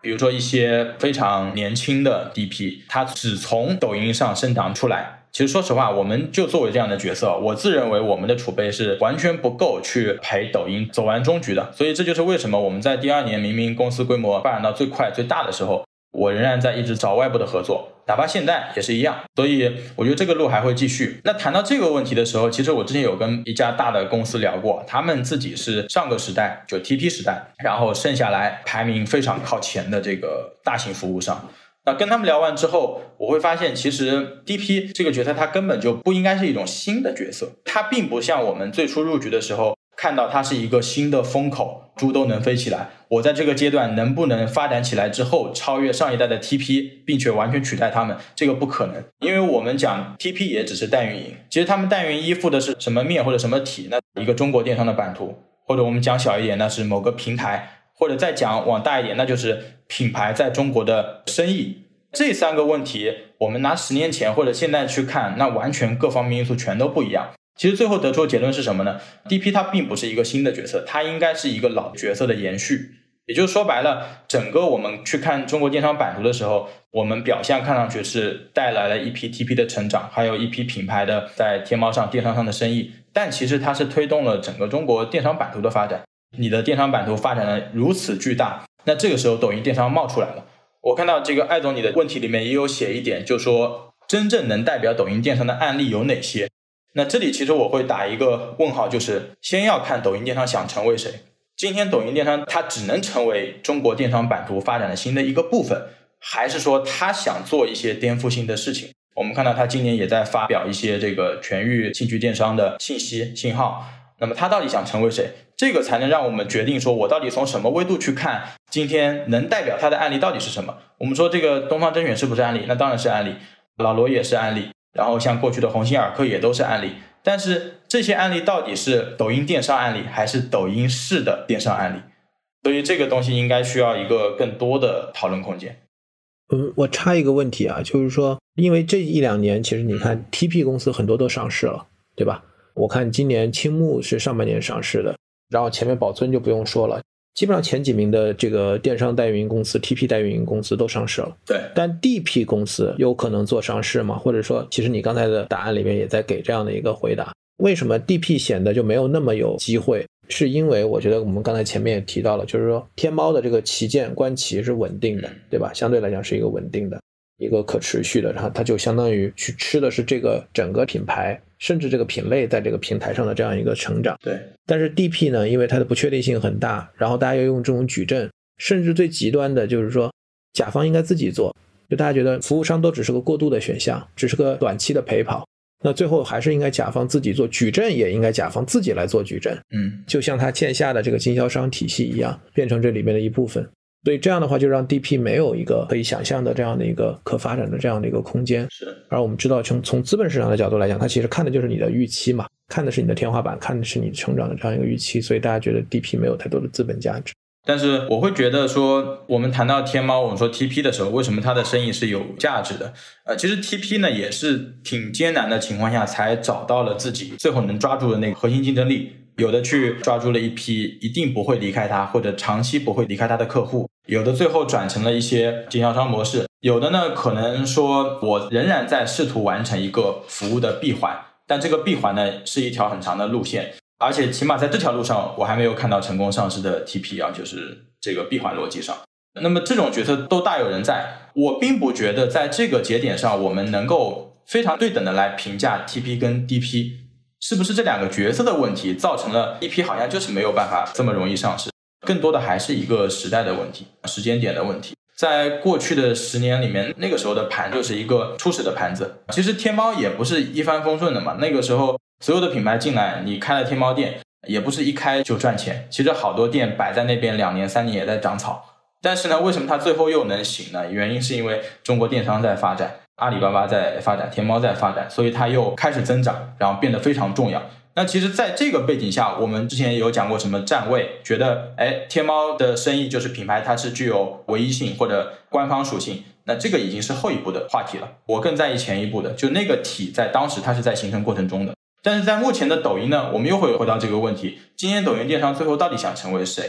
比如说一些非常年轻的 D P， 他只从抖音上生长出来。其实说实话，我们就作为这样的角色，我自认为我们的储备是完全不够去陪抖音走完终局的。所以这就是为什么我们在第二年明明公司规模发展到最快最大的时候，我仍然在一直找外部的合作，哪怕现在也是一样。所以我觉得这个路还会继续。那谈到这个问题的时候，其实我之前有跟一家大的公司聊过，他们自己是上个时代就 T P 时代，然后剩下来排名非常靠前的这个大型服务商。那跟他们聊完之后，我会发现其实 D P 这个角色它根本就不应该是一种新的角色，它并不像我们最初入局的时候看到它是一个新的风口，猪都能飞起来，我在这个阶段能不能发展起来之后超越上一代的 T P 并且完全取代他们，这个不可能。因为我们讲 T P 也只是代运营，其实他们代运营依附的是什么面或者什么体，那一个中国电商的版图，或者我们讲小一点那是某个平台，或者再讲往大一点那就是品牌在中国的生意。这三个问题我们拿十年前或者现在去看，那完全各方面因素全都不一样。其实最后得出的结论是什么呢？ D P 它并不是一个新的角色，它应该是一个老角色的延续。也就是说白了，整个我们去看中国电商版图的时候，我们表象看上去是带来了一批 T P 的成长，还有一批品牌的在天猫上电商上的生意，但其实它是推动了整个中国电商版图的发展。你的电商版图发展的如此巨大，那这个时候抖音电商冒出来了。我看到这个艾总你的问题里面也有写一点，就说真正能代表抖音电商的案例有哪些。那这里其实我会打一个问号，就是先要看抖音电商想成为谁。今天抖音电商它只能成为中国电商版图发展的新的一个部分，还是说它想做一些颠覆性的事情。我们看到它今年也在发表一些这个全域兴趣电商的信息信号，那么它到底想成为谁，这个才能让我们决定说我到底从什么维度去看今天能代表他的案例到底是什么。我们说这个东方甄选是不是案例？那当然是案例，老罗也是案例，然后像过去的鸿星尔克也都是案例。但是这些案例到底是抖音电商案例还是抖音式的电商案例？所以这个东西应该需要一个更多的讨论空间。嗯，我插一个问题啊，就是说因为这一两年其实你看 T P 公司很多都上市了对吧？我看今年青木是上半年上市的，然后前面宝尊就不用说了，基本上前几名的这个电商代运营公司 T P 代运营公司都上市了。对，但 D P 公司有可能做上市吗？或者说其实你刚才的答案里面也在给这样的一个回答，为什么 D P 显得就没有那么有机会？是因为我觉得我们刚才前面也提到了，就是说天猫的这个旗舰官旗是稳定的对吧，相对来讲是一个稳定的一个可持续的，然后它就相当于去吃的是这个整个品牌甚至这个品类在这个平台上的这样一个成长。对，但是 D P 呢，因为它的不确定性很大，然后大家又用这种矩阵，甚至最极端的就是说甲方应该自己做，就大家觉得服务商都只是个过渡的选项，只是个短期的陪跑，那最后还是应该甲方自己做矩阵，也应该甲方自己来做矩阵。嗯，就像它线下的这个经销商体系一样，变成这里面的一部分。所以这样的话就让 D P 没有一个可以想象的这样的一个可发展的这样的一个空间。是。而我们知道从从资本市场的角度来讲，它其实看的就是你的预期嘛，看的是你的天花板，看的是你成长的这样一个预期，所以大家觉得 D P 没有太多的资本价值。但是我会觉得说我们谈到天猫我们说 T P 的时候，为什么它的生意是有价值的？呃，其实 T P 呢也是挺艰难的情况下才找到了自己最后能抓住的那个核心竞争力。有的去抓住了一批一定不会离开它或者长期不会离开它的客户，有的最后转成了一些经销商模式，有的呢可能说我仍然在试图完成一个服务的闭环，但这个闭环呢是一条很长的路线，而且起码在这条路上我还没有看到成功上市的 T P 啊，就是这个闭环逻辑上。那么这种角色都大有人在，我并不觉得在这个节点上我们能够非常对等的来评价 T P 跟 D P，是不是这两个角色的问题造成了一批好像就是没有办法这么容易上市？更多的还是一个时代的问题，时间点的问题。在过去的十年里面，那个时候的盘就是一个初始的盘子，其实天猫也不是一帆风顺的嘛。那个时候所有的品牌进来，你开了天猫店也不是一开就赚钱，其实好多店摆在那边两年三年也在长草，但是呢为什么它最后又能行呢？原因是因为中国电商在发展，阿里巴巴在发展，天猫在发展，所以它又开始增长，然后变得非常重要。那其实在这个背景下，我们之前也有讲过什么站位，觉得哎，天猫的生意就是品牌它是具有唯一性或者官方属性，那这个已经是后一步的话题了。我更在意前一步的，就那个体在当时它是在形成过程中的。但是在目前的抖音呢，我们又会回到这个问题，今天抖音电商最后到底想成为谁？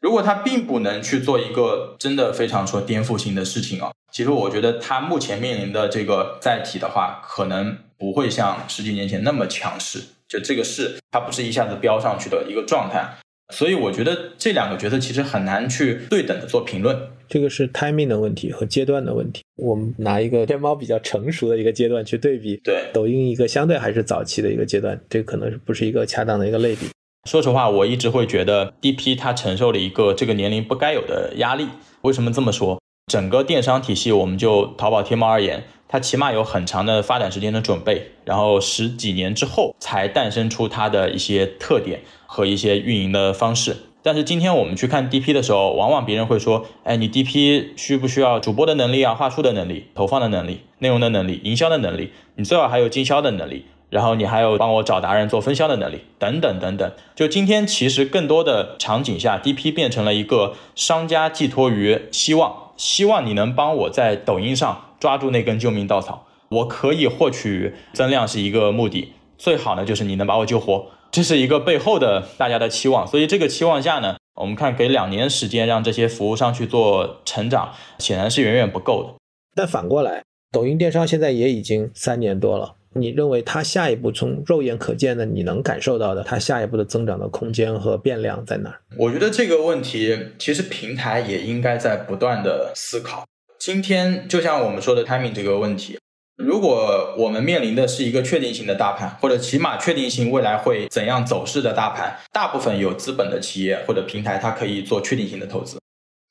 如果它并不能去做一个真的非常说颠覆性的事情啊，其实我觉得它目前面临的这个载体的话，可能不会像十几年前那么强势，就这个是它不是一下子飙上去的一个状态。所以我觉得这两个角色其实很难去对等的做评论，这个是 timing 的问题和阶段的问题。我们拿一个天猫比较成熟的一个阶段去对比对抖音一个相对还是早期的一个阶段，这可能不是一个恰当的一个类比。说实话，我一直会觉得 D P 它承受了一个这个年龄不该有的压力。为什么这么说？整个电商体系，我们就淘宝天猫而言，它起码有很长的发展时间的准备，然后十几年之后才诞生出它的一些特点和一些运营的方式。但是今天我们去看 D P 的时候，往往别人会说，哎，你 D P 需不需要主播的能力啊，话术的能力，投放的能力，内容的能力，营销的能力，你最好还有经销的能力，然后你还有帮我找达人做分销的能力等等等等。就今天其实更多的场景下， D P 变成了一个商家寄托于希望希望你能帮我在抖音上抓住那根救命稻草，我可以获取增量是一个目的，最好呢就是你能把我救活，这是一个背后的大家的期望。所以这个期望下呢，我们看给两年时间让这些服务商去做成长，显然是远远不够的。但反过来，抖音电商现在也已经三年多了，你认为它下一步从肉眼可见的你能感受到的它下一步的增长的空间和变量在哪儿？我觉得这个问题其实平台也应该在不断的思考。今天就像我们说的 timing 这个问题，如果我们面临的是一个确定性的大盘，或者起码确定性未来会怎样走势的大盘，大部分有资本的企业或者平台它可以做确定性的投资。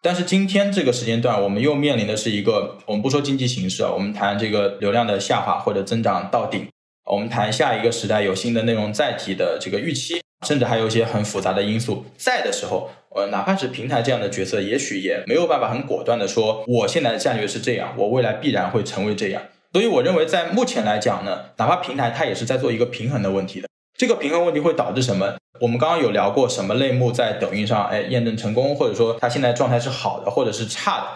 但是今天这个时间段，我们又面临的是一个，我们不说经济形势啊，我们谈这个流量的下滑或者增长到顶，我们谈下一个时代有新的内容载体的这个预期，甚至还有一些很复杂的因素在的时候，呃，哪怕是平台这样的角色，也许也没有办法很果断的说，我现在的战略是这样，我未来必然会成为这样。所以我认为在目前来讲呢，哪怕平台它也是在做一个平衡的问题的。这个平衡问题会导致什么？我们刚刚有聊过什么类目在抖音上哎验证成功，或者说它现在状态是好的或者是差的，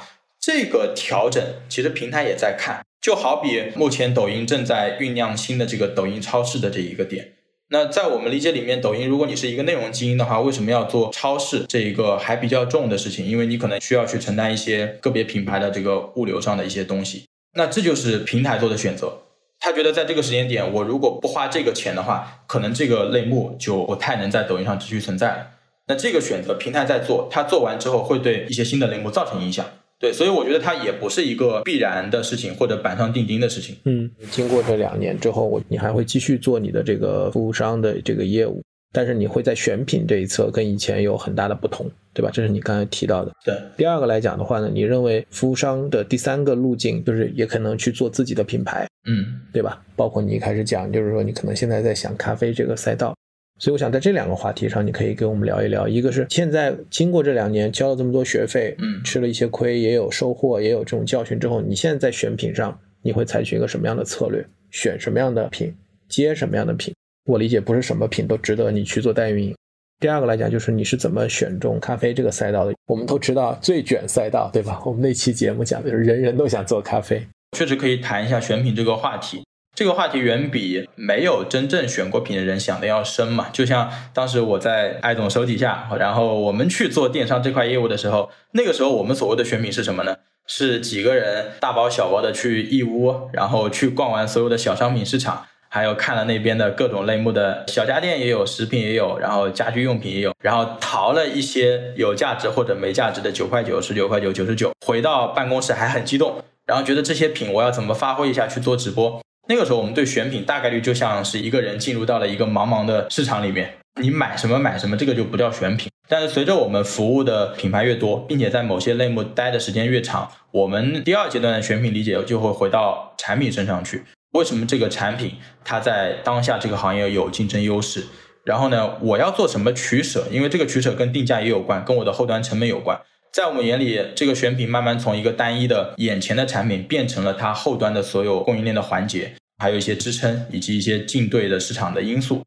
这个调整其实平台也在看。就好比目前抖音正在酝酿新的这个抖音超市的这一个点，那在我们理解里面，抖音如果你是一个内容精英的话，为什么要做超市这一个还比较重的事情？因为你可能需要去承担一些个别品牌的这个物流上的一些东西，那这就是平台做的选择。他觉得在这个时间点，我如果不花这个钱的话，可能这个类目就不太能在抖音上继续存在了。那这个选择平台在做，他做完之后会对一些新的类目造成影响。对，所以我觉得它也不是一个必然的事情，或者板上钉钉的事情。嗯，经过这两年之后，我你还会继续做你的这个服务商的这个业务，但是你会在选品这一侧跟以前有很大的不同，对吧？这是你刚才提到的。对。第二个来讲的话呢，你认为服务商的第三个路径就是也可能去做自己的品牌，嗯，对吧？包括你一开始讲，就是说你可能现在在想咖啡这个赛道。所以我想在这两个话题上，你可以跟我们聊一聊。一个是现在经过这两年交了这么多学费，嗯，吃了一些亏，也有收获，也有这种教训之后，你现在在选品上，你会采取一个什么样的策略？选什么样的品？接什么样的品？我理解不是什么品都值得你去做代运营。第二个来讲，就是你是怎么选中咖啡这个赛道的？我们都知道最卷赛道，对吧？我们那期节目讲的就是人人都想做咖啡。确实可以谈一下选品这个话题，这个话题远比没有真正选过品的人想的要深嘛。就像当时我在艾总手底下，然后我们去做电商这块业务的时候，那个时候我们所谓的选品是什么呢？是几个人大包小包的去义乌，然后去逛完所有的小商品市场，还有看了那边的各种类目的小家电也有，食品也有，然后家居用品也有，然后淘了一些有价值或者没价值的九块九、十九块九、九十九，回到办公室还很激动，然后觉得这些品我要怎么发挥一下去做直播。那个时候我们对选品大概率就像是一个人进入到了一个茫茫的市场里面，你买什么买什么，这个就不叫选品。但是随着我们服务的品牌越多，并且在某些类目待的时间越长，我们第二阶段的选品理解就会回到产品身上去。为什么这个产品它在当下这个行业有竞争优势，然后呢我要做什么取舍，因为这个取舍跟定价也有关，跟我的后端成本有关。在我们眼里，这个选品慢慢从一个单一的眼前的产品变成了它后端的所有供应链的环节，还有一些支撑以及一些竞对的市场的因素。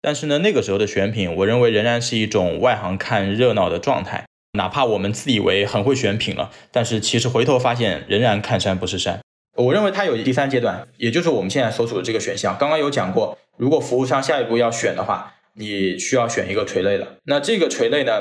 但是呢，那个时候的选品我认为仍然是一种外行看热闹的状态，哪怕我们自以为很会选品了，但是其实回头发现仍然看山不是山。我认为它有第三阶段，也就是我们现在所处的这个选项。刚刚有讲过，如果服务商下一步要选的话，你需要选一个垂类了，那这个垂类呢，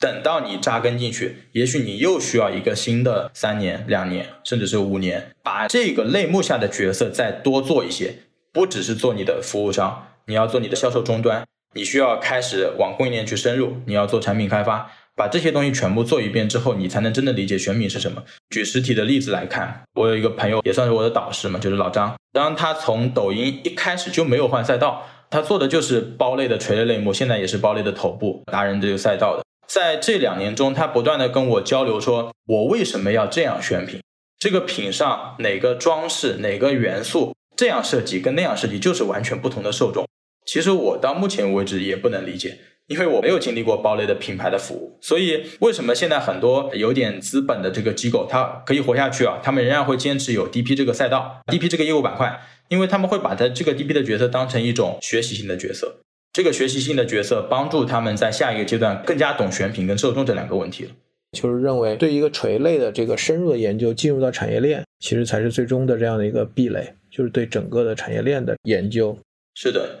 等到你扎根进去，也许你又需要一个新的三年两年甚至是五年，把这个类目下的角色再多做一些，不只是做你的服务商，你要做你的销售终端，你需要开始往供应链去深入，你要做产品开发，把这些东西全部做一遍之后，你才能真的理解选品是什么。举实体的例子来看，我有一个朋友也算是我的导师嘛，就是老张，当他从抖音一开始就没有换赛道，他做的就是包类的垂类类目，现在也是包类的头部达人这个赛道的。在这两年中，他不断的跟我交流说，我为什么要这样选品，这个品上哪个装饰哪个元素这样设计跟那样设计就是完全不同的受众。其实我到目前为止也不能理解，因为我没有经历过包类的品牌的服务，所以为什么现在很多有点资本的这个机构它可以活下去啊？他们仍然会坚持有 D P 这个赛道 D P 这个业务板块，因为他们会把它这个 D P 的角色当成一种学习性的角色，这个学习性的角色帮助他们在下一个阶段更加懂选品跟受众这两个问题了。就是认为对一个垂类的这个深入的研究进入到产业链，其实才是最终的这样的一个壁垒，就是对整个的产业链的研究。是的，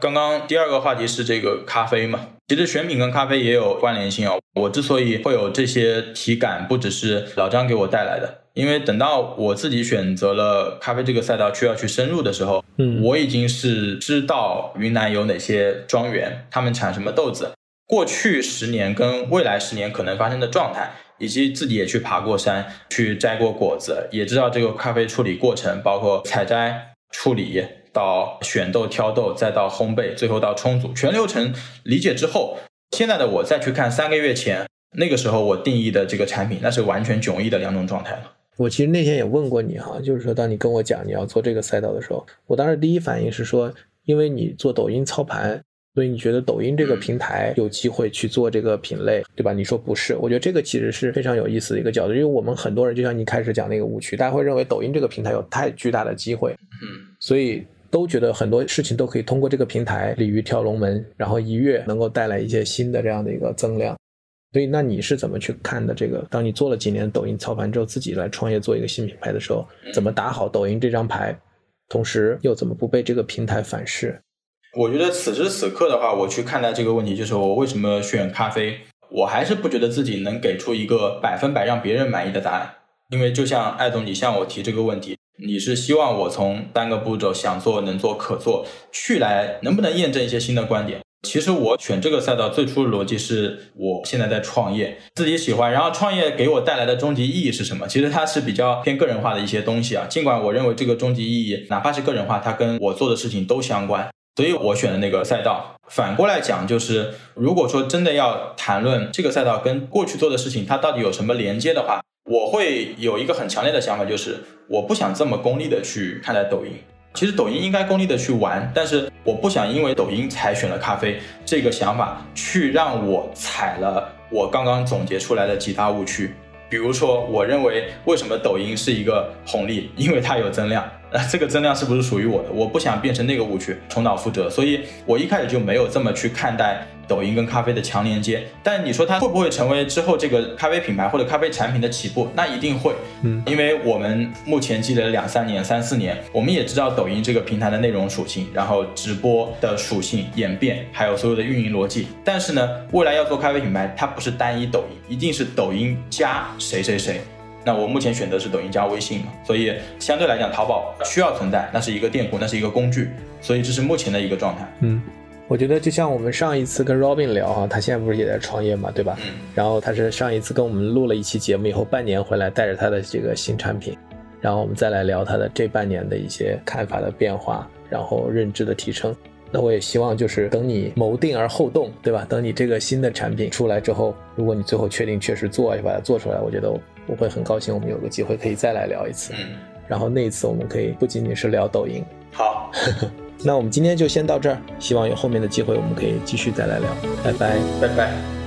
刚刚第二个话题是这个咖啡嘛，其实选品跟咖啡也有关联性啊、哦。我之所以会有这些体感，不只是老张给我带来的，因为等到我自己选择了咖啡这个赛道需要去深入的时候，嗯，我已经是知道云南有哪些庄园，他们产什么豆子，过去十年跟未来十年可能发生的状态，以及自己也去爬过山，去摘过果子，也知道这个咖啡处理过程，包括采摘、处理。到选豆挑豆再到烘焙最后到冲煮全流程理解之后，现在的我再去看三个月前那个时候我定义的这个产品，那是完全迥异的两种状态了。我其实那天也问过你哈，就是说当你跟我讲你要做这个赛道的时候，我当时第一反应是说，因为你做抖音操盘，所以你觉得抖音这个平台有机会去做这个品类，对吧？你说不是，我觉得这个其实是非常有意思的一个角度，因为我们很多人就像你开始讲那个误区，大家会认为抖音这个平台有太巨大的机会，嗯，所以都觉得很多事情都可以通过这个平台鲤鱼跳龙门，然后一跃能够带来一些新的这样的一个增量。所以那你是怎么去看的这个，当你做了几年抖音操盘之后，自己来创业做一个新品牌的时候，怎么打好抖音这张牌，同时又怎么不被这个平台反噬？我觉得此时此刻的话，我去看待这个问题，就是我为什么选咖啡，我还是不觉得自己能给出一个百分百让别人满意的答案。因为就像艾总你向我提这个问题，你是希望我从单个步骤想做能做可做去来能不能验证一些新的观点。其实我选这个赛道最初的逻辑是我现在在创业，自己喜欢，然后创业给我带来的终极意义是什么，其实它是比较偏个人化的一些东西啊。尽管我认为这个终极意义哪怕是个人化，它跟我做的事情都相关，所以我选的那个赛道。反过来讲，就是如果说真的要谈论这个赛道跟过去做的事情它到底有什么连接的话，我会有一个很强烈的想法，就是我不想这么功利的去看待抖音。其实抖音应该功利的去玩，但是我不想因为抖音才选了咖啡这个想法去让我踩了我刚刚总结出来的几大误区。比如说我认为为什么抖音是一个红利，因为它有增量，这个增量是不是属于我的，我不想变成那个误区，重蹈覆辙。所以我一开始就没有这么去看待抖音跟咖啡的强连接。但你说它会不会成为之后这个咖啡品牌或者咖啡产品的起步，那一定会。嗯，因为我们目前积累了两三年三四年，我们也知道抖音这个平台的内容属性，然后直播的属性演变，还有所有的运营逻辑。但是呢，未来要做咖啡品牌，它不是单一抖音，一定是抖音加谁谁谁。那我目前选择是抖音加微信嘛，所以相对来讲淘宝需要存在，那是一个店铺，那是一个工具，所以这是目前的一个状态。嗯，我觉得就像我们上一次跟 Robin 聊哈，他现在不是也在创业嘛，对吧？嗯，然后他是上一次跟我们录了一期节目以后半年回来，带着他的这个新产品，然后我们再来聊他的这半年的一些看法的变化，然后认知的提升。那我也希望就是等你谋定而后动，对吧？等你这个新的产品出来之后，如果你最后确定确实做，也把它做出来，我觉得我会很高兴我们有个机会可以再来聊一次。嗯，然后那一次我们可以不仅仅是聊抖音。好那我们今天就先到这儿，希望有后面的机会我们可以继续再来聊。拜拜拜拜。